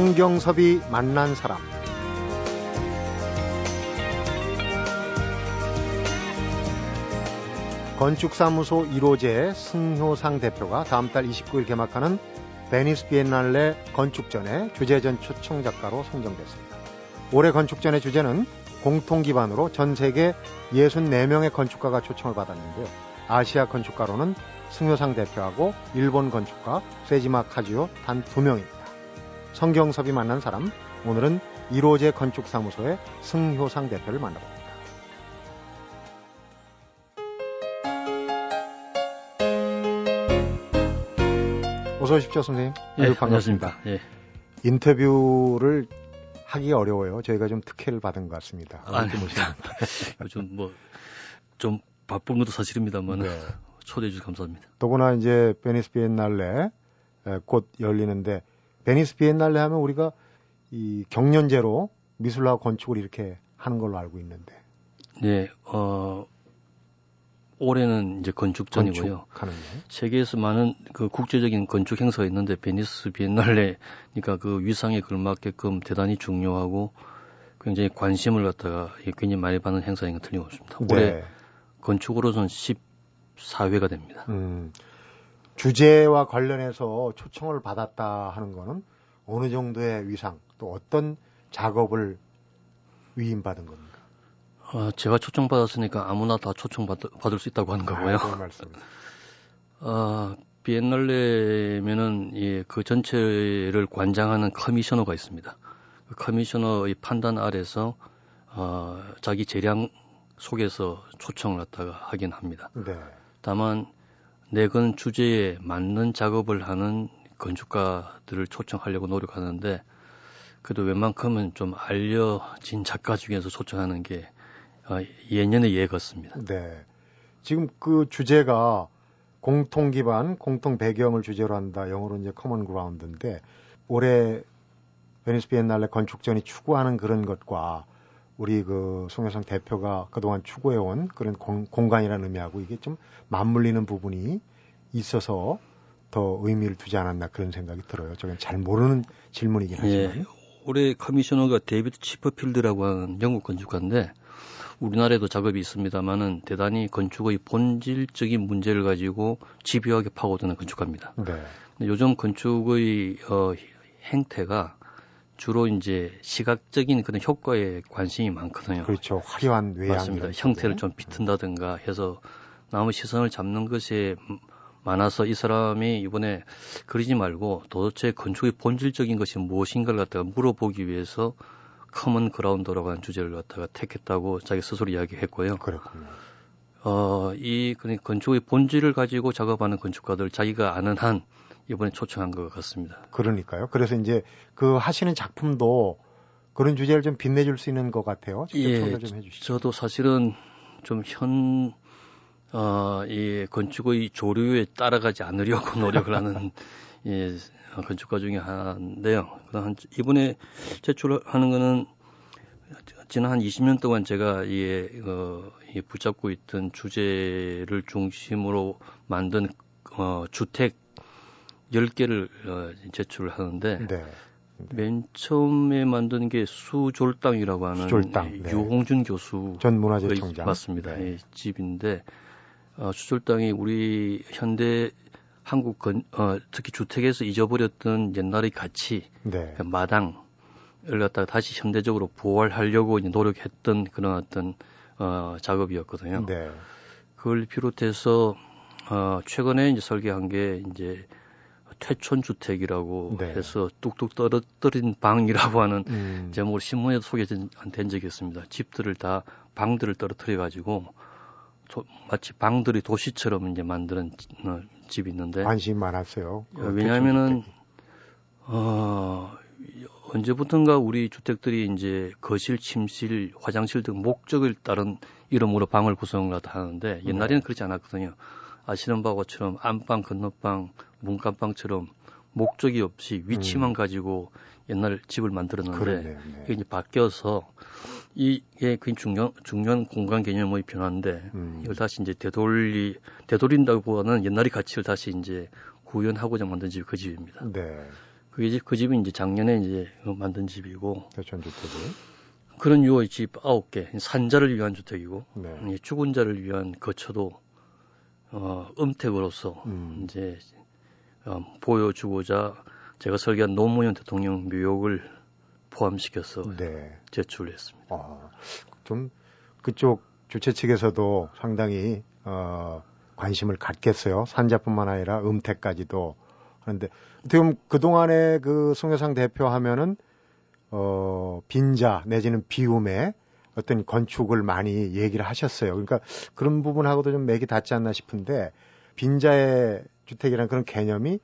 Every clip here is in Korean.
성경섭이 만난 사람. 건축사무소 이로재 승효상 대표가 다음 달 29일 개막하는 베니스 비엔날레 건축전의 주제전 초청작가로 선정됐습니다. 올해 건축전의 주제는 공통 기반으로 전 세계 64명의 건축가가 초청을 받았는데요. 아시아 건축가로는 승효상 대표하고 일본 건축가 세지마 카즈오 단 2명입니다. 성경섭이 만난 사람, 오늘은 이로재 건축사무소의 승효상 대표를 만나봅니다. 어서 오십시오, 선생님. 예, 반갑습니다. 예. 인터뷰를 하기 어려워요. 저희가 좀 특혜를 받은 것 같습니다. 요즘 좀 바쁜 것도 사실입니다만 네. 초대해 주셔서 감사합니다. 더구나 이제 베니스 비엔날레 곧 열리는데, 베니스 비엔날레 하면 우리가 이 경연제로 미술과 건축을 이렇게 하는 걸로 알고 있는데. 네, 올해는 이제 건축전이고요. 세계에서 많은 그 국제적인 건축 행사가 있는데 베니스 비엔날레, 그러니까 그 위상에 걸맞게끔 대단히 중요하고 굉장히 관심을 갖다가 굉장히 많이 받는 행사인 건 틀림없습니다. 네. 올해 건축으로선 14회가 됩니다. 주제와 관련해서 초청을 받았다 하는 거는 어느 정도의 위상, 또 어떤 작업을 위임받은 겁니까? 제가 초청받았으니까 아무나 다 받을 수 있다고 하는 거고요. 그런 말씀. 비엔날레면은 예, 그 전체를 관장하는 커미셔너가 있습니다. 그 커미셔너의 판단 아래서 자기 재량 속에서 초청을 갖다가 하긴 합니다. 네. 다만 내건 주제에 맞는 작업을 하는 건축가들을 초청하려고 노력하는데, 그래도 웬만큼은 좀 알려진 작가 중에서 초청하는 게 예년의 예 같습니다. 네. 지금 그 주제가 공통 기반, 공통 배경을 주제로 한다. 영어로 이제 커먼 그라운드인데, 올해 베니스 비엔날레 건축전이 추구하는 그런 것과 우리 그 승효상 대표가 그동안 추구해온 그런 공간이라는 의미하고 이게 좀 맞물리는 부분이 있어서 더 의미를 두지 않았나 그런 생각이 들어요. 저는 잘 모르는 질문이긴 하지만. 예, 올해 커미셔너가 데이비드 치퍼필드라고 하는 영국 건축가인데, 우리나라에도 작업이 있습니다만은 대단히 건축의 본질적인 문제를 가지고 집요하게 파고드는 건축가입니다. 네. 근데 요즘 건축의 행태가 주로 이제 시각적인 그런 효과에 관심이 많거든요. 그렇죠. 화려한 외양. 맞습니다. 형태를 좀 비튼다든가 해서 남의 시선을 잡는 것에 많아서 이 사람이 이번에 그러지 말고 도대체 건축의 본질적인 것이 무엇인가를 갖다가 물어보기 위해서 커먼 그라운드라고 하는 주제를 갖다가 택했다고 자기 스스로 이야기했고요. 그렇군요. 이 건축의 본질을 가지고 작업하는 건축가들 자기가 아는 한 이번에 초청한 것 같습니다. 그러니까요. 그래서 이제 그 하시는 작품도 그런 주제를 좀 빛내줄 수 있는 것 같아요. 직접 예, 소개 좀 해주시죠. 저도 사실은 좀 이 건축의 조류에 따라가지 않으려고 노력을 하는 예, 건축가 중에 하나인데요. 이번에 제출하는 거는 지난 한 20년 동안 제가 이 붙잡고 있던 주제를 중심으로 만든 주택 10개를 제출을 하는데 네. 맨 처음에 만든 게 수졸당이라고 하는 수졸당, 네. 유홍준 교수 전 문화재청장 맞습니다. 네. 집인데 수졸당이 우리 현대 한국 특히 주택에서 잊어버렸던 옛날의 가치 네. 그러니까 마당을 갖다가 다시 현대적으로 부활하려고 이제 노력했던 그런 어떤 작업이었거든요. 네. 그걸 비롯해서 최근에 이제 설계한 게 이제 퇴촌주택이라고 네. 해서 뚝뚝 떨어뜨린 방이라고 하는 제목으로 신문에도 소개된 적이 있습니다. 집들을 다 방들을 떨어뜨려가지고 마치 방들이 도시처럼 이제 만드는 집이 있는데 관심이 많았어요. 왜냐하면은 언제부턴가 우리 주택들이 이제 거실, 침실, 화장실 등 목적을 따른 이름으로 방을 구성을 하는데 옛날에는 그렇지 않았거든요. 아시는 바와처럼 안방, 건너방, 문간방처럼 목적이 없이 위치만 가지고 옛날 집을 만들었는데 그러네요, 네. 이게 이제 바뀌어서 이게 굉장히 중요한 공간 개념의 변화인데 이걸 다시 이제 되돌린다고 하는 옛날의 가치를 다시 이제 구현하고자 만든 집이 그 집입니다. 네. 그 집은 이제 작년에 이제 만든 집이고. 대천주택이. 그런 유의 집 9개, 산자를 위한 주택이고, 네. 죽은 자를 위한 거처도 음택으로서 이제 보여주고자 제가 설계한 노무현 대통령 묘역을 포함시켜서 네. 제출했습니다. 아, 좀 그쪽 주최 측에서도 상당히 관심을 갖겠어요. 산자뿐만 아니라 음택까지도 하는데 지금 그 동안에 그 승효상 대표 하면은 빈자 내지는 비움에 어떤 건축을 많이 얘기를 하셨어요. 그러니까 그런 부분하고도 좀 맥이 닿지 않나 싶은데 빈자의 주택이라는 그런 개념이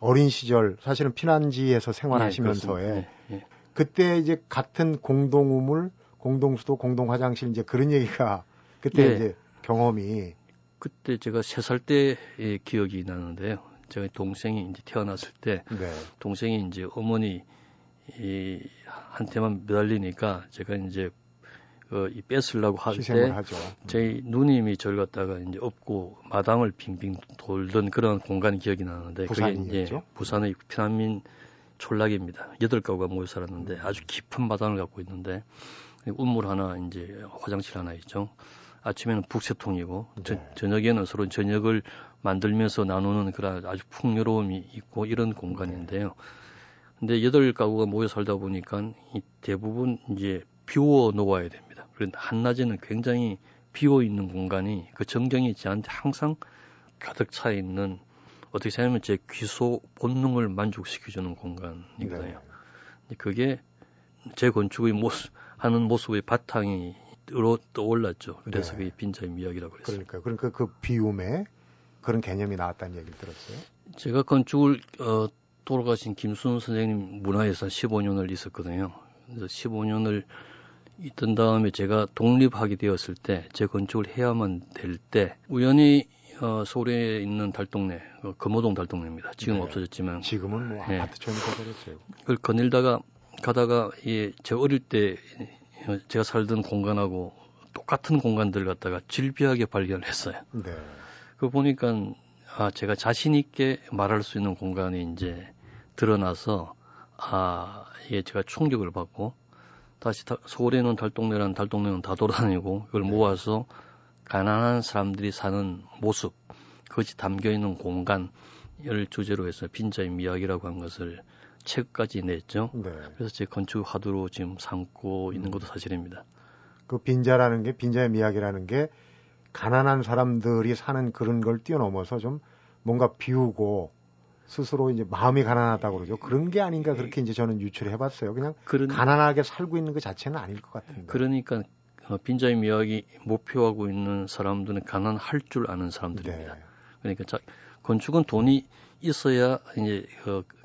어린 시절 사실은 피난지에서 생활하시면서에 네, 네. 그때 이제 같은 공동 우물, 공동 수도, 공동 화장실 이제 그런 얘기가 그때 네. 이제 경험이 그때 제가 3살 때의 기억이 나는데요. 제가 동생이 이제 태어났을 때 네. 동생이 이제 어머니 한테만 매달리니까 제가 이제 이 뺏으려고 할 때 제 누님이 저를 갖다가 이제 업고 마당을 빙빙 돌던 그런 공간 기억이 나는데 부산이었죠? 그게 이제 부산의 피난민 촌락입니다. 8가구가 모여 살았는데 아주 깊은 마당을 갖고 있는데 우물 하나 이제 화장실 하나 있죠. 아침에는 북새통이고 네. 저녁에는 서로 저녁을 만들면서 나누는 그런 아주 풍요로움이 있고 이런 공간인데요. 네. 근데 8가구가 모여 살다 보니까 이 대부분 이제 비워 놓아야 됩니다. 그런데 한낮에는 굉장히 비워 있는 공간이 그 정경이 저한테 항상 가득 차 있는 어떻게 생각하면 제 귀소 본능을 만족시켜주는 공간이거든요. 네. 그게 제 건축의 모습, 하는 모습의 바탕으로 떠올랐죠. 그래서 네. 그게 빈자임 이야기라고 그랬어요. 그러니까 그 비움에 그런 개념이 나왔다는 얘기를 들었어요. 제가 건축을 돌아가신 김수근 선생님 문화예산 15년을 있었거든요. 그래서 15년을 있던 다음에 제가 독립하게 되었을 때 제 건축을 해야만 될 때 우연히 서울에 있는 달동네 금호동 달동네입니다. 지금 네. 없어졌지만 지금은 뭐 네. 아파트촌이 되어버렸어요. 그걸 거닐다가 가다가 제 어릴 때 제가 살던 공간하고 똑같은 공간들 갖다가 질비하게 발견을 했어요. 네. 그거 보니까 제가 자신 있게 말할 수 있는 공간이 이제 드러나서 이게 제가 충격을 받고 다시 서울에 있는 달동네는 다 돌아다니고 그걸 네. 모아서 가난한 사람들이 사는 모습 그것이 담겨있는 공간을 주제로 해서 빈자임 이야기라고 한 것을 책까지 냈죠. 네. 그래서 제 건축 화두로 지금 삼고 있는 것도 사실입니다. 그 빈자라는 게 빈자임 이야기라는 게 가난한 사람들이 사는 그런 걸 뛰어넘어서 좀 뭔가 비우고 스스로 이제 마음이 가난하다고 그러죠. 그런 게 아닌가 그렇게 이제 저는 유추를 해봤어요. 그냥 가난하게 살고 있는 것 자체는 아닐 것 같은데. 그러니까 빈자임 이야기 목표하고 있는 사람들은 가난할 줄 아는 사람들입니다. 네. 그러니까 건축은 돈이 있어야 이제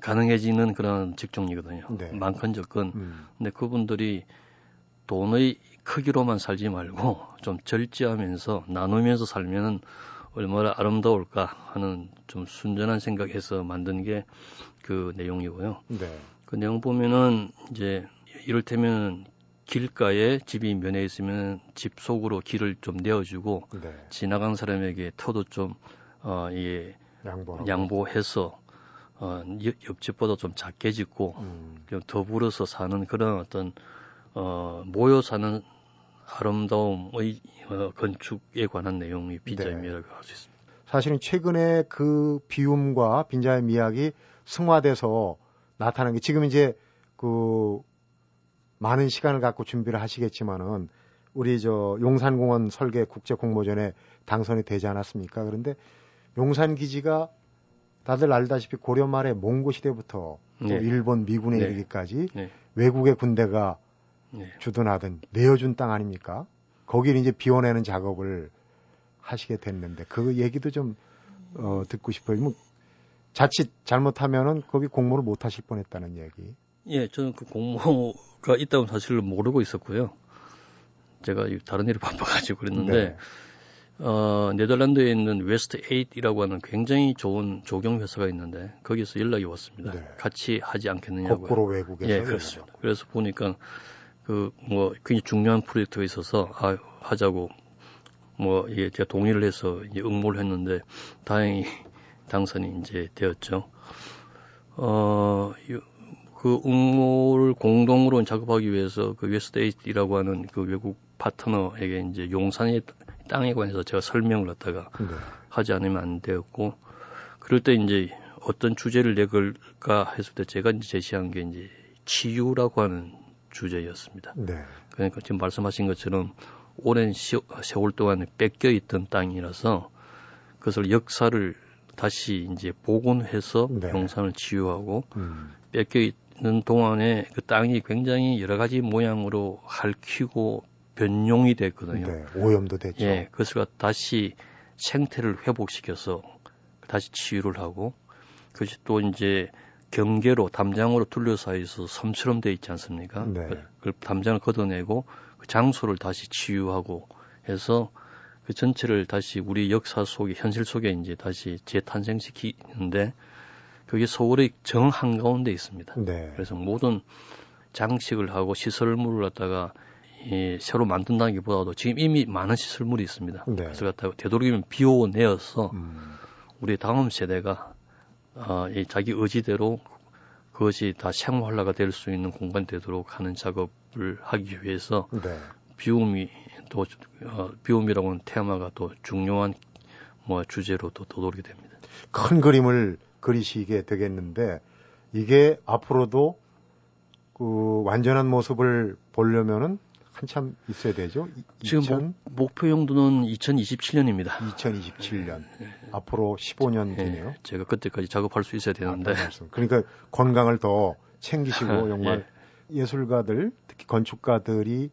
가능해지는 그런 직종이거든요. 네. 많건 적건. 근데 그분들이 돈의 크기로만 살지 말고 좀 절제하면서 나누면서 살면은 얼마나 아름다울까 하는 좀 순전한 생각에서 만든 게 그 내용이고요. 네. 그 내용 보면은 이제 이를테면 길가에 집이 면해 있으면 집 속으로 길을 좀 내어주고 네. 지나간 사람에게 터도 좀 양보해서 옆집보다 좀 작게 짓고 좀 더불어서 사는 그런 어떤 모여 사는 아름다움의 건축에 관한 내용이 빈자임이라고 할 수 있습니다. 사실은 최근에 그 비움과 빈자임 이야기 승화돼서 나타난 게 지금 이제 그 많은 시간을 갖고 준비를 하시겠지만은 우리 저 용산공원 설계 국제공모전에 당선이 되지 않았습니까? 그런데 용산기지가 다들 알다시피 고려 말에 몽고 시대부터 네. 일본 미군에 네. 이르기까지 네. 외국의 군대가 네. 주둔하든 내어준 땅 아닙니까? 거기를 이제 비워내는 작업을 하시게 됐는데 그 얘기도 좀 듣고 싶어요. 뭐 자칫 잘못하면은 거기 공모를 못 하실 뻔했다는 얘기. 예, 저는 그 공모가 있다는 사실을 모르고 있었고요. 제가 다른 일을 바빠가지고 그랬는데 네. 네덜란드에 있는 웨스트 8이라고 하는 굉장히 좋은 조경 회사가 있는데 거기서 연락이 왔습니다. 네. 같이 하지 않겠느냐고요. 거꾸로 외국에서. 예, 그렇습니다. 그래서 보니까 굉장히 중요한 프로젝트가 있어서, 하자고, 제가 동의를 해서 이제 응모를 했는데, 다행히 당선이 이제 되었죠. 그 음모를 공동으로 작업하기 위해서 그 웨스트 8이라고 하는 그 외국 파트너에게 이제 용산의 땅에 관해서 제가 설명을 갖다가 네. 하지 않으면 안 되었고, 그럴 때 이제 어떤 주제를 내걸까 했을 때 제가 이제 제시한 게 이제 치유라고 하는 주제였습니다. 네. 그러니까 지금 말씀하신 것처럼 오랜 세월 동안 뺏겨 있던 땅이라서 그것을 역사를 다시 이제 복원해서 네. 용산을 치유하고 뺏겨 있는 동안에 그 땅이 굉장히 여러 가지 모양으로 핥히고 변용이 됐거든요. 네, 오염도 됐죠. 예, 그것을 다시 생태를 회복시켜서 다시 치유를 하고, 그것이 또 이제 경계로 담장으로 둘러싸여서 섬처럼 돼 있지 않습니까? 네. 그 담장을 걷어내고 그 장소를 다시 치유하고 해서 그 전체를 다시 우리 역사 속에, 현실 속에 이제 다시 재탄생시키는데, 그게 서울의 정 한가운데 있습니다. 네. 그래서 모든 장식을 하고 시설물을 갖다가 예, 새로 만든다기보다도 지금 이미 많은 시설물이 있습니다. 네. 그래서 갖다가 되도록이면 비워내어서 우리 다음 세대가 이 자기 의지대로 그것이 다 생활화가 될 수 있는 공간이 되도록 하는 작업을 하기 위해서 네. 비움이 또 비움이라고 하는 테마가 또 중요한 뭐 주제로 또 떠오르게 됩니다. 큰 그림을 그리시게 되겠는데, 이게 앞으로도 그 완전한 모습을 보려면은 한참 있어야 되죠. 지금 목표 용도는 2027년입니다. 2027년. 네. 앞으로 15년 되네요. 네. 제가 그때까지 작업할 수 있어야 되는데. 그러니까 건강을 더 챙기시고 정말 예. 예술가들, 특히 건축가들이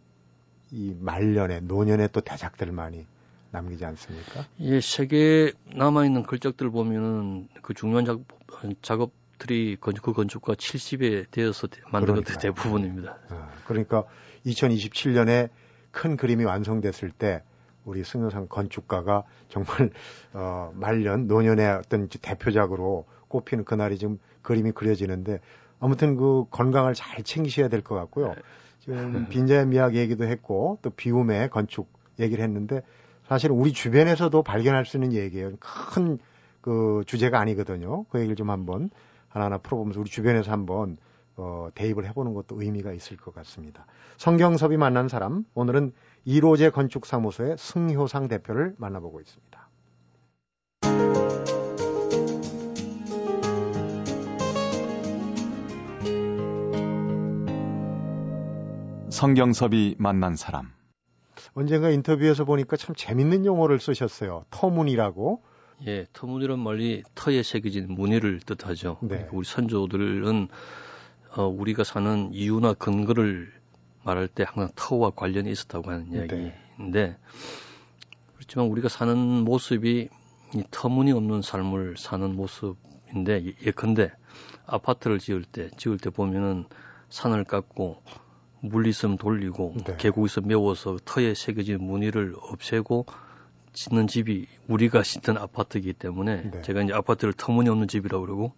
이 말년에, 노년에 또 대작들을 많이 남기지 않습니까? 예, 세계에 남아있는 걸작들 보면은 그 중요한 작업들이 그 건축가 70에 되어서 만든 것들이 대부분입니다. 그러니까 2027년에 큰 그림이 완성됐을 때 우리 승효상 건축가가 정말 말년, 노년의 어떤 대표작으로 꼽히는 그날이 지금 그림이 그려지는데, 아무튼 그 건강을 잘 챙기셔야 될 것 같고요. 지금 빈자의 미학 얘기도 했고 또 비움의 건축 얘기를 했는데, 사실 우리 주변에서도 발견할 수 있는 얘기예요. 큰 그 주제가 아니거든요. 그 얘기를 좀 한번 하나하나 풀어보면서 우리 주변에서 한번 대입을 해보는 것도 의미가 있을 것 같습니다. 성경섭이 만난 사람, 오늘은 이로재 건축사무소의 승효상 대표를 만나보고 있습니다. 성경섭이 만난 사람. 언젠가 인터뷰에서 보니까 참 재밌는 용어를 쓰셨어요. 터무니라고. 예, 터무니란 말이 터에 새겨진 무늬를 뜻하죠. 네. 우리 선조들은 우리가 사는 이유나 근거를 말할 때 항상 터와 관련이 있었다고 하는 이야기인데, 네. 그렇지만 우리가 사는 모습이 이 터무니없는 삶을 사는 모습인데, 예컨대 아파트를 지을 때 보면은 산을 깎고 물리섬 돌리고 네. 계곡에서 메워서 터에 새겨진 무늬를 없애고 짓는 집이 우리가 짓던 아파트이기 때문에 네. 제가 이제 아파트를 터무니없는 집이라고 그러고,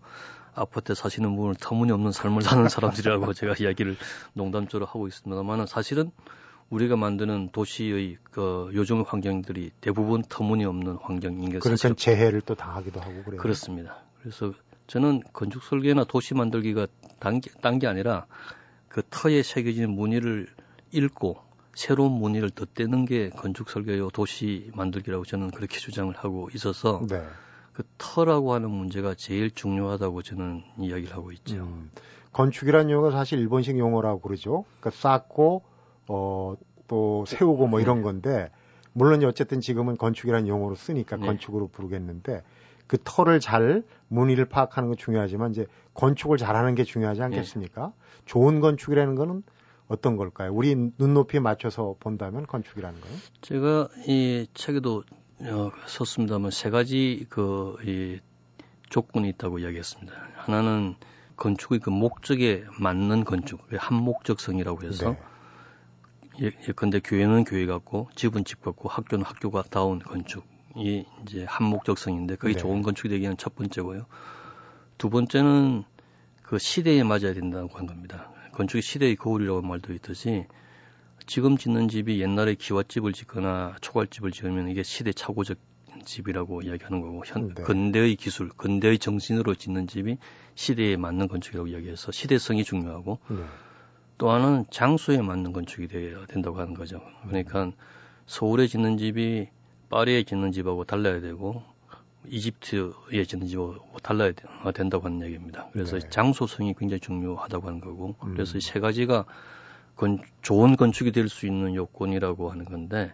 아파트에 사시는 분을 터무니없는 삶을 사는 사람들이라고 제가 이야기를 농담적으로 하고 있습니다만, 사실은 우리가 만드는 도시의 그 요즘 환경들이 대부분 터무니없는 환경인 게 사실. 그러니까 재해를 또 당하기도 하고 그래요. 그렇습니다. 그래서 저는 건축 설계나 도시 만들기가 딴 게 아니라 그 터에 새겨진 무늬를 읽고 새로운 무늬를 덧대는 게 건축 설계요 도시 만들기라고 저는 그렇게 주장을 하고 있어서. 네. 그 터라고 하는 문제가 제일 중요하다고 저는 이야기를 하고 있죠. 건축이라는 용어가 사실 일본식 용어라고 그러죠. 그러니까 쌓고 또 세우고 뭐 이런 건데, 물론 어쨌든 지금은 건축이라는 용어로 쓰니까 네. 건축으로 부르겠는데, 그 터를 잘 무늬를 파악하는 건 중요하지만 이제 건축을 잘하는 게 중요하지 않겠습니까? 네. 좋은 건축이라는 거는 어떤 걸까요? 우리 눈높이에 맞춰서 본다면 건축이라는 거요? 제가 이 책에도 썼습니다만 세 가지 이 조건이 있다고 이야기했습니다. 하나는 건축의 그 목적에 맞는 건축, 한목적성이라고 해서 네. 예컨대 교회는 교회 같고 집은 집 같고 학교는 학교 같다운 건축이 이제 한목적성인데, 그게 네. 좋은 건축이 되기에는 첫 번째고요. 두 번째는 그 시대에 맞아야 된다고 한 겁니다. 건축이 시대의 거울이라고 말도 있듯이, 지금 짓는 집이 옛날에 기와집을 짓거나 초갈집을 지으면 이게 시대착오적 집이라고 이야기하는 거고, 근대의 기술, 근대의 정신으로 짓는 집이 시대에 맞는 건축이라고 이야기해서 시대성이 중요하고, 또 하나는 장소에 맞는 건축이 되어야 된다고 하는 거죠. 그러니까 서울에 짓는 집이 파리에 짓는 집하고 달라야 되고, 이집트에 짓는 집하고 달라야 된다고 하는 얘기입니다. 그래서 장소성이 굉장히 중요하다고 하는 거고, 그래서 세 가지가 좋은 건축이 될 수 있는 요건이라고 하는 건데,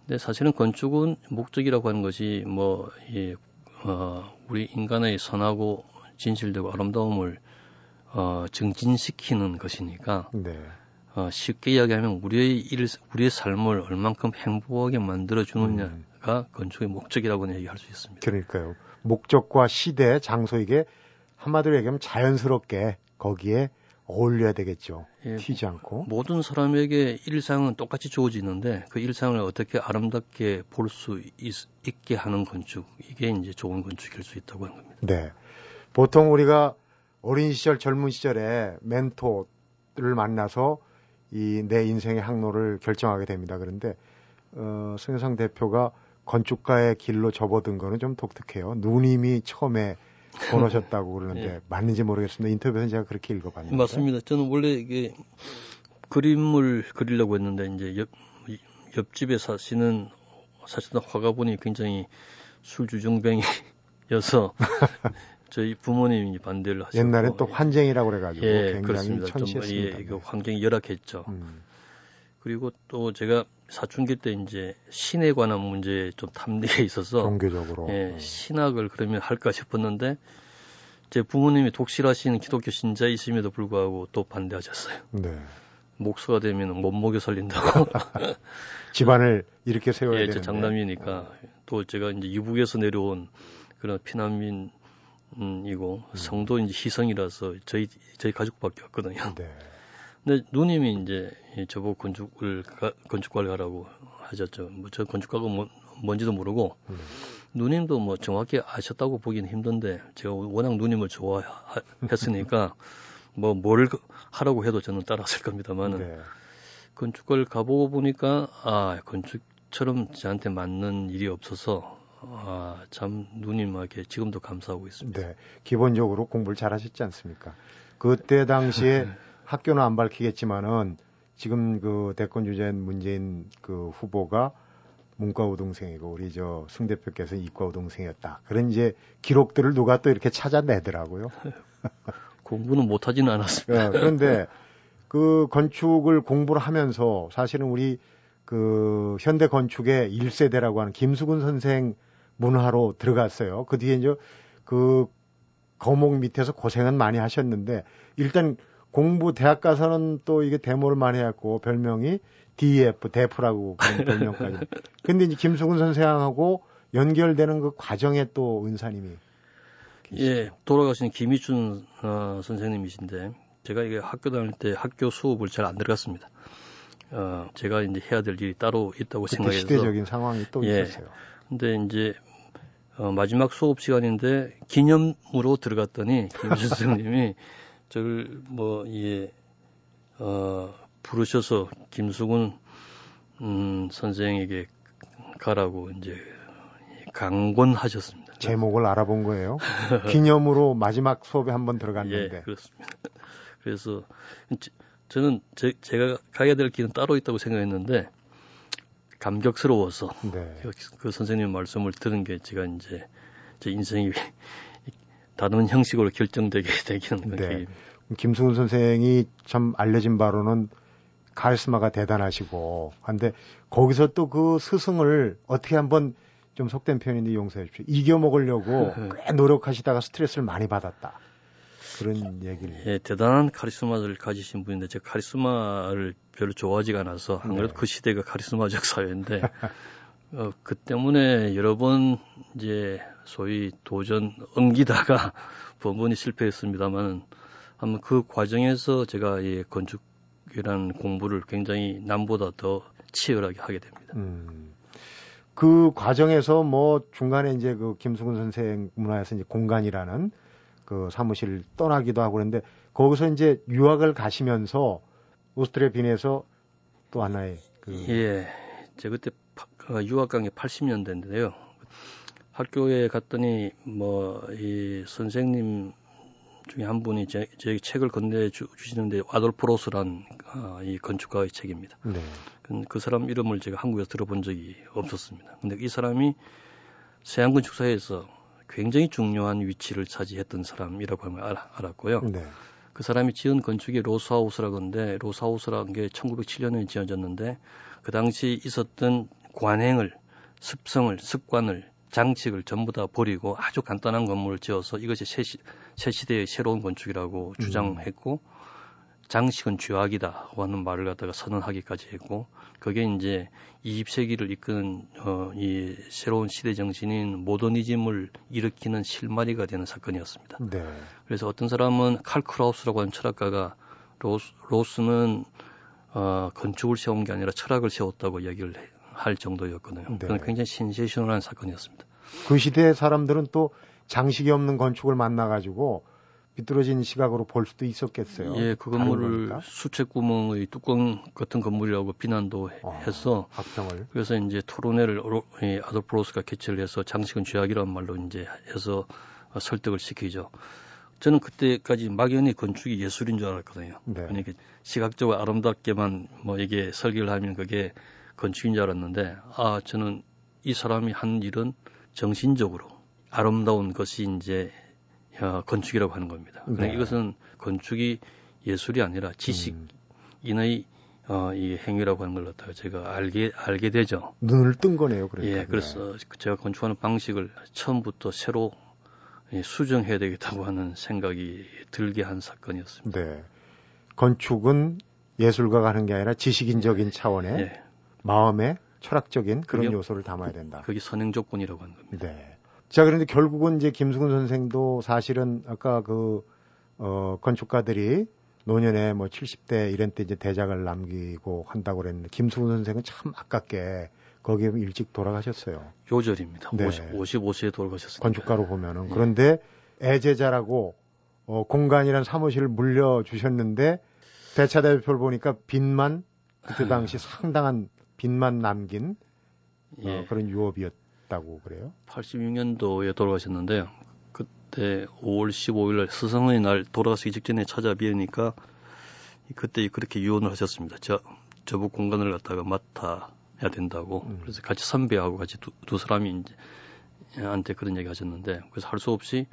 근데 사실은 건축은 목적이라고 하는 것이 우리 인간의 선하고 진실되고 아름다움을 증진시키는 것이니까 쉽게 이야기하면 우리의 삶을 얼만큼 행복하게 만들어주느냐가 건축의 목적이라고는 얘기할 수 있습니다. 그러니까요. 목적과 시대, 장소 이게 한마디로 얘기하면 자연스럽게 거기에 어울려야 되겠죠. 예, 튀지 않고. 모든 사람에게 일상은 똑같이 주어지는데 그 일상을 어떻게 아름답게 볼 수 있게 하는 건축, 이게 이제 좋은 건축일 수 있다고 하는 겁니다. 네. 보통 우리가 어린 시절, 젊은 시절에 멘토를 만나서 이 내 인생의 항로를 결정하게 됩니다. 그런데 승효상 대표가 건축가의 길로 접어든 거는 좀 독특해요. 누님이 처음에 권하셨다고 그러는데 예. 맞는지 모르겠습니다. 인터뷰에서 제가 그렇게 읽어봤는데. 맞습니다. 저는 원래 이게 그림을 그리려고 했는데 이제 옆집에 사시는 사실은 화가분이 굉장히 술주정뱅이여서 저희 부모님이 반대를 하셨고 옛날에 또 환쟁이라고 그래가지고 예, 굉장히 천시했습니다. 예, 그 환경이 열악했죠. 그리고 또 제가 사춘기 때 이제 신에 관한 문제에 좀 탐닉에 있어서 종교적으로 예, 신학을 그러면 할까 싶었는데 제 부모님이 독실하신 기독교 신자이심에도 불구하고 또 반대하셨어요. 네. 목수가 되면 못 먹여 살린다고 집안을 이렇게 세워야 되는데. 예, 제 장남이니까 또 제가 이제 이북에서 내려온 그런 피난민이고 성도 이제 희성이라서 저희 가족밖에 없거든요. 네. 근데 누님이 이제 저보고 건축과를 가라고 하셨죠. 뭐 저 건축과가 뭔지도 모르고 누님도 뭐 정확히 아셨다고 보기는 힘든데 제가 워낙 누님을 좋아했으니까 뭐 뭘 하라고 해도 저는 따라왔을 겁니다만은 건축과를 가보고 보니까 건축처럼 저한테 맞는 일이 없어서 참 누님에게 지금도 감사하고 있습니다. 네, 기본적으로 공부를 잘하셨지 않습니까? 그때 당시에 학교는 안 밝히겠지만은 지금 그 대권 주자인 문재인 그 후보가 문과우동생이고 우리 저 승 대표께서 이과우동생이었다. 그런 이제 기록들을 누가 또 이렇게 찾아내더라고요. 공부는 못하지는 않았습니다. 네, 그런데 그 건축을 공부를 하면서 사실은 우리 그 현대 건축의 1세대라고 하는 김수근 선생 문화로 들어갔어요. 그 뒤에 이제 그 거목 밑에서 고생은 많이 하셨는데 일단 공부 대학 가서는 또 이게 데모를 많이 했고 별명이 DEF, 데프라고 그런 별명까지. 근데 이제 김수근 선생하고 연결되는 그 과정에 또 은사님이 계시죠. 예, 돌아가신 김희춘 선생님이신데 제가 이게 학교 다닐 때 학교 수업을 잘 안 들어갔습니다. 제가 이제 해야 될 일이 따로 있다고 생각해서 시대적인 상황이 또 예, 있었어요. 근데 이제 마지막 수업 시간인데 기념으로 들어갔더니 김희춘 선생님이 저를 부르셔서 김수근 선생에게 가라고 이제 강권하셨습니다. 제목을 알아본 거예요? 기념으로 마지막 수업에 한번 들어갔는데. 예, 그렇습니다. 그래서 제가 가야 될 길은 따로 있다고 생각했는데 감격스러워서 그 선생님 말씀을 들은 게 제가 이제 제 인생이 다른 형식으로 결정되게 되기는 건데. 김수근 선생이 참 알려진 바로는 카리스마가 대단하시고 한데 거기서 또 그 스승을 어떻게 한번 좀 속된 표현인데 용서해 주십시오. 이겨 먹으려고 꽤 노력하시다가 스트레스를 많이 받았다. 그런 얘기를. 예, 대단한 카리스마를 가지신 분인데 제가 카리스마를 별로 좋아하지가 않아서 안 그래도 그 시대가 카리스마적 사회인데 그 때문에 여러 번 이제 소위 도전 엉기다가 번번이 실패했습니다만 아마 그 과정에서 제가 건축이라는 공부를 굉장히 남보다 더 치열하게 하게 됩니다. 그 과정에서 뭐 중간에 이제 그 김수근 선생 문화에서 이제 공간이라는 그 사무실을 떠나기도 하고 그랬는데 거기서 이제 유학을 가시면서 오스트리아 빈에서 또 하나의 그 예, 제가 그때 유학 간 게 80년대인데요. 학교에 갔더니 뭐 이 선생님 중에 한 분이 제 책을 건네주시는데 아돌프 로스란 이 건축가의 책입니다. 네. 그 사람 이름을 제가 한국에서 들어본 적이 없었습니다. 그런데 이 사람이 서양 건축사에서 굉장히 중요한 위치를 차지했던 사람이라고 하면 알았고요. 네. 그 사람이 지은 건축이 로스하우스라건데 로스하우스라는 게 1907년에 지어졌는데 그 당시 있었던 관행을, 습성을, 습관을, 장치를 전부 다 버리고 아주 간단한 건물을 지어서 이것이 새 시대의 새로운 건축이라고 주장했고 장식은 죄악이다고 하는 말을 갖다가 선언하기까지 했고 그게 이제 20세기를 이끄는 이 새로운 시대 정신인 모더니즘을 일으키는 실마리가 되는 사건이었습니다. 네. 그래서 어떤 사람은 칼 크라우스라고 하는 철학가가 로스는 건축을 세운 게 아니라 철학을 세웠다고 이야기를 할 정도였거든요. 네. 그건 굉장히 센세이셔널한 사건이었습니다. 그 시대의 사람들은 또 장식이 없는 건축을 만나가지고 비뚤어진 시각으로 볼 수도 있었겠어요. 예, 그 건물을 수채구멍의 뚜껑 같은 건물이라고 비난도 해서 합평을. 그래서 이제 토론회를 아돌프 로스가 개최를 해서 장식은 죄악이라는 말로 이제 해서 설득을 시키죠. 저는 그때까지 막연히 건축이 예술인 줄 알았거든요. 네. 그러니까 시각적으로 아름답게만 뭐 이게 설계를 하면 그게 건축인 줄 알았는데 저는 이 사람이 한 일은 정신적으로 아름다운 것이 이제 건축이라고 하는 겁니다. 그러니까 네. 이것은 건축이 예술이 아니라 지식인의 이 행위라고 하는 걸 갖다가 제가 알게 되죠. 눈을 뜬 거네요, 그러니까. 예, 그래서 제가 건축하는 방식을 처음부터 새로 수정해야 되겠다고 하는 생각이 들게 한 사건이었습니다. 네, 건축은 예술가가 하는 게 아니라 지식인적인 차원의 네. 마음의 철학적인 그런 요소를 담아야 된다. 그게 선행 조건이라고 하는 겁니다. 네. 자, 그런데 결국은 이제 김수근 선생도 사실은 아까 건축가들이 노년에 뭐 70대 이런 때 이제 대작을 남기고 한다고 그랬는데 김수근 선생은 참 아깝게 거기에 일찍 돌아가셨어요. 요절입니다. 네. 55세에 돌아가셨어요. 건축가로 보면은. 예. 그런데 애제자라고 공간이란 사무실을 물려주셨는데 대차대표를 보니까 빚만 그때 당시 상당한 빚만 남긴 그런 유업이었죠. 라고 그래요? 86년도에 돌아가셨는데요. 그때 5월 15일날 스승의 날 돌아가시기 직전에 찾아뵈니까 그때 그렇게 유언을 하셨습니다. 저북 공간을 갖다가 맡아야 된다고. 그래서 같이 선배하고 같이 두 사람이 한테 그런 얘기 하셨는데 그래서 할 수 없이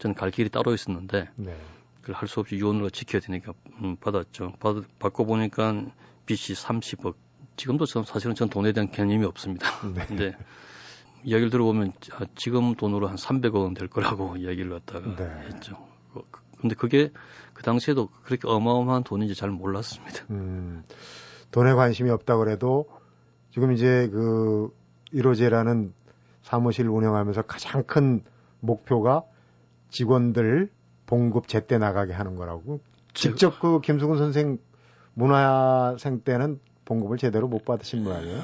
저는 갈 길이 따로 있었는데 네. 그걸 할 수 없이 유언으로 지켜야 되니까 받았죠. 받고 보니까 빚이 30억. 지금도 사실은 전 돈에 대한 개념이 없습니다. 네. 근데 이야기를 들어보면 지금 돈으로 한 300억 원 될 거라고 이야기를 갖다가 네. 했죠. 근데 그게 그 당시에도 그렇게 어마어마한 돈인지 잘 몰랐습니다. 돈에 관심이 없다 그래도 지금 이제 그 이로재라는 사무실 운영하면서 가장 큰 목표가 직원들 봉급 제때 나가게 하는 거라고. 직접 그 김수근 선생 문화생 때는 봉급을 제대로 못 받으신 모양이에요.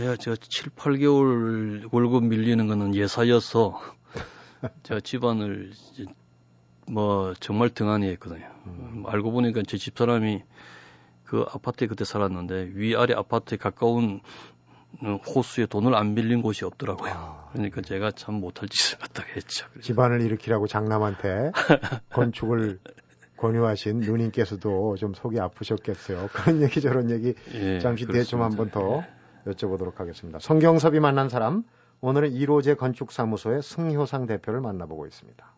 예, 제가 7, 8개월 월급 밀리는 거는 예사여서 제가 집안을 뭐 정말 등한히 했거든요. 알고 보니까 제 집사람이 그 아파트에 그때 살았는데 위아래 아파트에 가까운 호수에 돈을 안 빌린 곳이 없더라고요. 그러니까 제가 참 못할 짓을 갖다가 했죠. 그래서. 집안을 일으키라고 장남한테 건축을 권유하신 누님께서도 좀 속이 아프셨겠어요. 그런 얘기 저런 얘기 잠시 뒤에 좀 한 번 더 여쭤보도록 하겠습니다. 성경섭이 만난 사람, 오늘은 이로재 건축사무소의 승효상 대표를 만나보고 있습니다.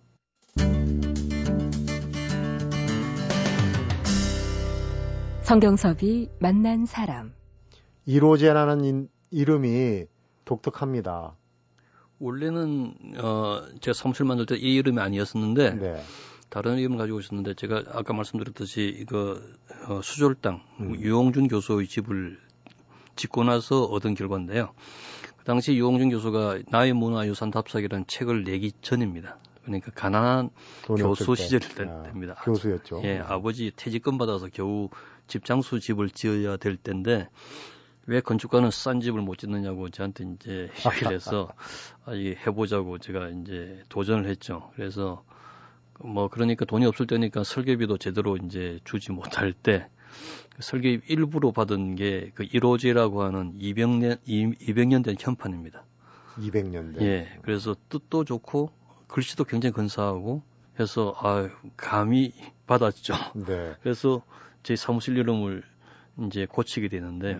성경섭이 만난 사람. 이로재라는 이름이 독특합니다. 원래는 제가 사무실 만들 때 이 이름이 아니었었는데 네. 다른 이름을 가지고 있었는데 제가 아까 말씀드렸듯이 이거 수졸당 유홍준 교수의 집을 짓고 나서 얻은 결과인데요. 그 당시 유홍준 교수가 나의 문화유산 답사기라는 책을 내기 전입니다. 그러니까 가난한 교수 시절이 됩니다. 교수였죠. 예, 아버지 퇴직금 받아서 겨우 집장수 집을 지어야 될 때인데 왜 건축가는 싼 집을 못 짓느냐고 저한테 이제 얘기를 해서 해보자고 제가 이제 도전을 했죠. 그래서 뭐 그러니까 돈이 없을 때니까 설계비도 제대로 이제 주지 못할 때 설계비 일부로 받은 게 그 이로재라고 하는 200년 된 현판입니다. 200년대. 예. 그래서 뜻도 좋고 글씨도 굉장히 근사하고 해서 감히 받았죠. 네. 그래서 제 사무실 이름을 이제 고치게 되는데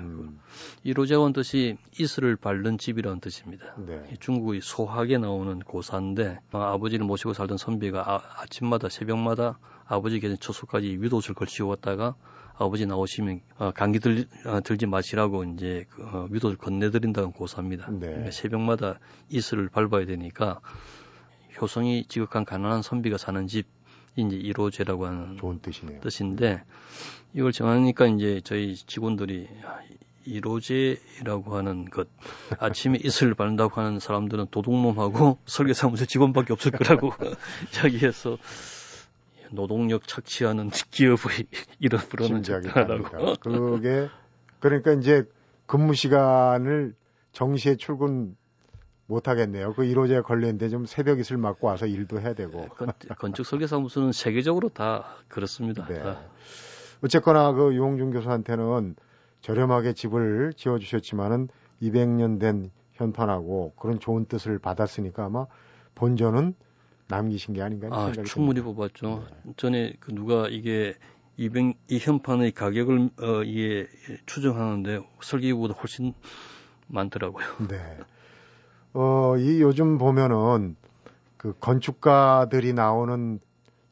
이로재원 뜻이 이슬을 밟는 집이라는 뜻입니다. 네. 중국의 소학에 나오는 고사인데 아버지를 모시고 살던 선비가 아침마다 새벽마다 아버지 계신 초소까지 윗옷을 걸치웠다가 아버지 나오시면 감기 들지 마시라고 이제 윗옷을 건네드린다는 고사입니다. 네. 그러니까 새벽마다 이슬을 밟아야 되니까 효성이 지극한 가난한 선비가 사는 집. 이제 이로재라고 하는 좋은 뜻이네요. 뜻인데 이걸 정하니까 이제 저희 직원들이 이로재라고 하는 것 아침에 이슬을 밟는다고 하는 사람들은 도둑놈하고 설계사무소 직원밖에 없을 거라고 자기에서 노동력 착취하는 기업의 이런 부러는 작가라고. 그게 그러니까 이제 근무 시간을 정시에 출근 못하겠네요. 그 이로재에 걸렸는데 좀 새벽 이슬 맞고 와서 일도 해야 되고. 건축 설계사무소는 세계적으로 다 그렇습니다. 네. 다. 어쨌거나 그 유홍준 교수한테는 저렴하게 집을 지어주셨지만은 200년 된 현판하고 그런 좋은 뜻을 받았으니까 아마 본전은 남기신 게 아닌가 하는 생각이 충분히 듭니다. 뽑았죠. 네. 전에 그 누가 이게 200, 이 현판의 가격을 이게 추정하는데 설계보다 훨씬 많더라고요. 네. 이 요즘 보면은 그 건축가들이 나오는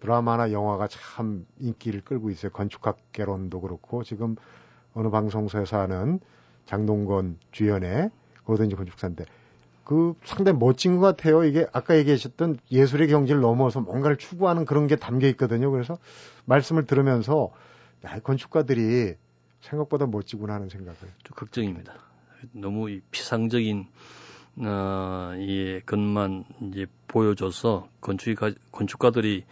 드라마나 영화가 참 인기를 끌고 있어요. 건축학개론도 그렇고 지금 어느 방송사에서 하는 장동건 주연의 거든지 건축사인데 그 상당히 멋진 것 같아요. 이게 아까 얘기하셨던 예술의 경지를 넘어서 뭔가를 추구하는 그런 게 담겨 있거든요. 그래서 말씀을 들으면서 야, 건축가들이 생각보다 멋지구나 하는 생각을. 좀 걱정입니다. 너무 피상적인 예, 것만 이제 보여줘서 건축가들이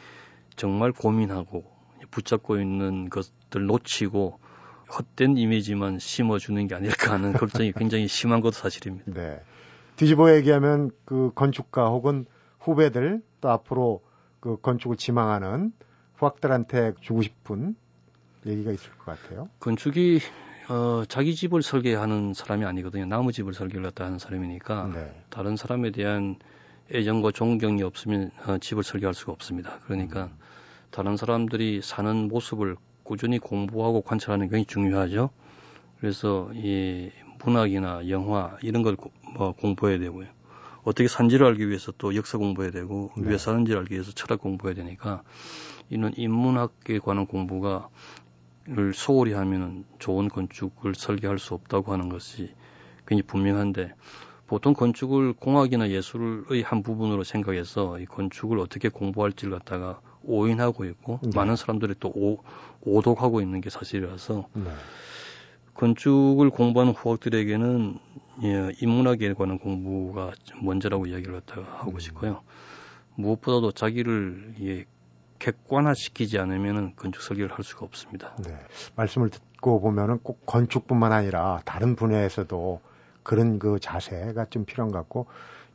정말 고민하고 붙잡고 있는 것들 놓치고 헛된 이미지만 심어주는 게 아닐까 하는 걱정이 굉장히 심한 것도 사실입니다. 네. 뒤집어 얘기하면 그 건축가 혹은 후배들 또 앞으로 그 건축을 지망하는 후학들한테 주고 싶은 얘기가 있을 것 같아요. 건축이 자기 집을 설계하는 사람이 아니거든요. 남의 집을 설계를 갖다 하는 사람이니까 네. 다른 사람에 대한 애정과 존경이 없으면 집을 설계할 수가 없습니다. 그러니까 다른 사람들이 사는 모습을 꾸준히 공부하고 관찰하는 게 굉장히 중요하죠. 그래서 이 문학이나 영화 이런 걸 공부해야 되고요. 어떻게 산지를 알기 위해서 또 역사 공부해야 되고 네. 왜 사는지를 알기 위해서 철학 공부해야 되니까 이런 인문학에 관한 공부가 를 소홀히 하면은 좋은 건축을 설계할 수 없다고 하는 것이 굉장히 분명한데 보통 건축을 공학이나 예술의 한 부분으로 생각해서 이 건축을 어떻게 공부할지를 갖다가 오인하고 있고 네. 많은 사람들이 또 오독하고 있는 게 사실이라서 네. 건축을 공부하는 후학들에게는 예, 인문학에 관한 공부가 먼저라고 이야기를 갖다가 하고 싶고요. 무엇보다도 자기를 예, 객관화시키지 않으면 건축 설계를 할 수가 없습니다. 네, 말씀을 듣고 보면은 꼭 건축뿐만 아니라 다른 분야에서도 그런 그 자세가 좀 필요한 것 같고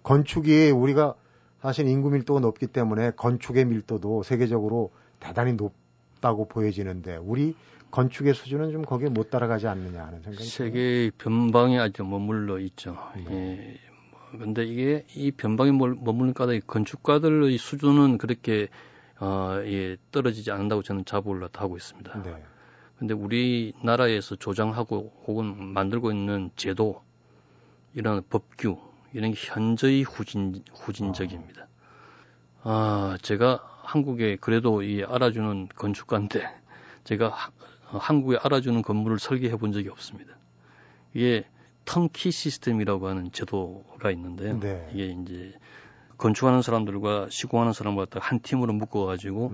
건축이 우리가 사실 인구 밀도가 높기 때문에 건축의 밀도도 세계적으로 대단히 높다고 보여지는데 우리 건축의 수준은 좀 거기에 못 따라가지 않느냐 하는 생각이 세계의 변방에 아직 머물러 있죠. 네. 예, 근데 이게 이 변방에 머물러 까다 건축가들의 수준은 그렇게 예, 떨어지지 않는다고 저는 자부를 하고 있습니다. 네. 근데 우리나라에서 조장하고 혹은 만들고 있는 제도, 이런 법규, 이런 게 현저히 후진적입니다. 제가 한국에 그래도 이 알아주는 건축가인데, 제가 한국에 알아주는 건물을 설계해 본 적이 없습니다. 이게 턴키 시스템이라고 하는 제도가 있는데요. 네. 이게 이제, 건축하는 사람들과 시공하는 사람과 한 팀으로 묶어가지고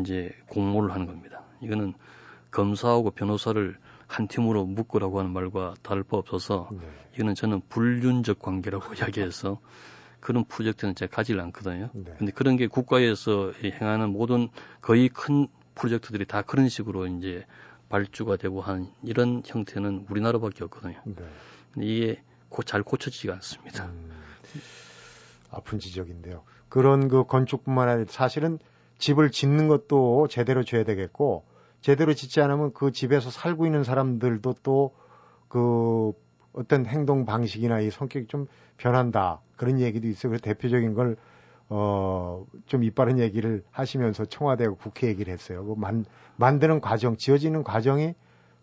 이제 공모를 하는 겁니다. 이거는 검사하고 변호사를 한 팀으로 묶으라고 하는 말과 다를 바 없어서 네. 이거는 저는 불륜적 관계라고 이야기해서 그런 프로젝트는 제가 가지 않거든요. 그런데 네. 그런 게 국가에서 행하는 모든 거의 큰 프로젝트들이 다 그런 식으로 이제 발주가 되고 한 이런 형태는 우리나라밖에 없거든요. 네. 근데 이게 잘 고쳐지지가 않습니다. 아픈 지적인데요. 그런 그 건축뿐만 아니라 사실은 집을 짓는 것도 제대로 줘야 되겠고 제대로 짓지 않으면 그 집에서 살고 있는 사람들도 또 그 어떤 행동 방식이나 이 성격이 좀 변한다. 그런 얘기도 있어요. 그래서 대표적인 걸 좀 이빠른 얘기를 하시면서 청와대하고 국회 얘기를 했어요. 그 만드는 과정, 지어지는 과정이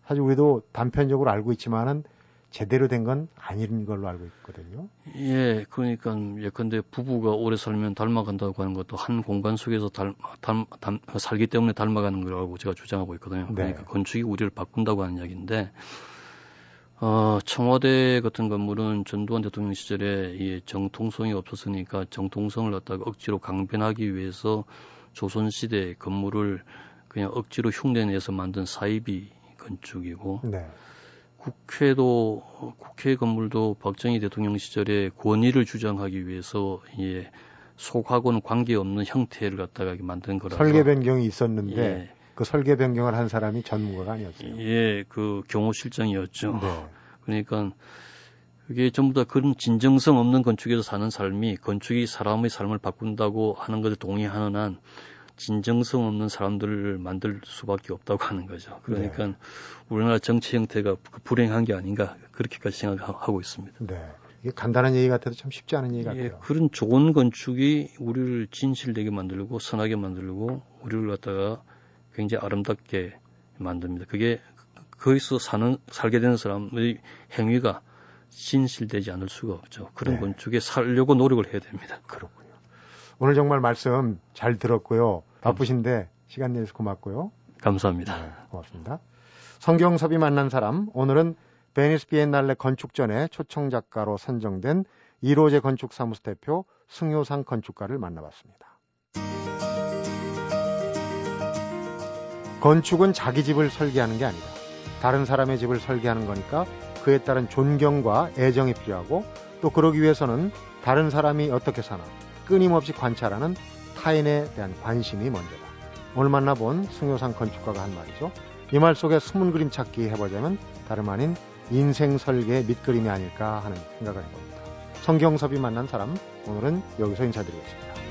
사실 우리도 단편적으로 알고 있지만은 제대로 된 건 아닌 걸로 알고 있거든요. 예, 그러니까 예컨대 부부가 오래 살면 닮아간다고 하는 것도 한 공간 속에서 살기 때문에 닮아가는 거라고 제가 주장하고 있거든요. 그러니까 네. 건축이 우리를 바꾼다고 하는 이야기인데 청와대 같은 건물은 전두환 대통령 시절에 이 정통성이 없었으니까 정통성을 갖다가 억지로 강변하기 위해서 조선시대 건물을 그냥 억지로 흉내내서 만든 사이비 건축이고 네. 국회 건물도 박정희 대통령 시절에 권위를 주장하기 위해서 예, 속하고는 관계없는 형태를 갖다가 만든 거라서 설계 변경이 있었는데 예. 그 설계 변경을 한 사람이 전문가가 아니었어요. 예, 그 경호실장이었죠. 네. 그러니까 그게 전부 다 그런 진정성 없는 건축에서 사는 삶이 건축이 사람의 삶을 바꾼다고 하는 것에 동의하는 한 진정성 없는 사람들을 만들 수밖에 없다고 하는 거죠. 그러니까 네. 우리나라 정치 형태가 불행한 게 아닌가 그렇게까지 생각하고 있습니다. 네, 이게 간단한 얘기 같아도 참 쉽지 않은 얘기 같아요. 예, 그런 좋은 건축이 우리를 진실되게 만들고 선하게 만들고 우리를 갖다가 굉장히 아름답게 만듭니다. 그게 거기서 살게 되는 사람의 행위가 진실되지 않을 수가 없죠. 그런 네. 건축에 살려고 노력을 해야 됩니다. 그렇군요. 오늘 정말 말씀 잘 들었고요. 바쁘신데 시간 내주셔서 고맙고요. 감사합니다. 네, 고맙습니다. 성경섭이 만난 사람, 오늘은 베니스 비엔날레 건축전에 초청작가로 선정된 이로재 건축사무소 대표 승효상 건축가를 만나봤습니다. 건축은 자기 집을 설계하는 게 아니다. 다른 사람의 집을 설계하는 거니까 그에 따른 존경과 애정이 필요하고 또 그러기 위해서는 다른 사람이 어떻게 사나 끊임없이 관찰하는 타인에 대한 관심이 먼저다. 오늘 만나본 승효상 건축가가 한 말이죠. 이 말 속에 숨은 그림 찾기 해보자면 다름 아닌 인생 설계의 밑그림이 아닐까 하는 생각을 해봅니다. 성경섭이 만난 사람, 오늘은 여기서 인사드리겠습니다.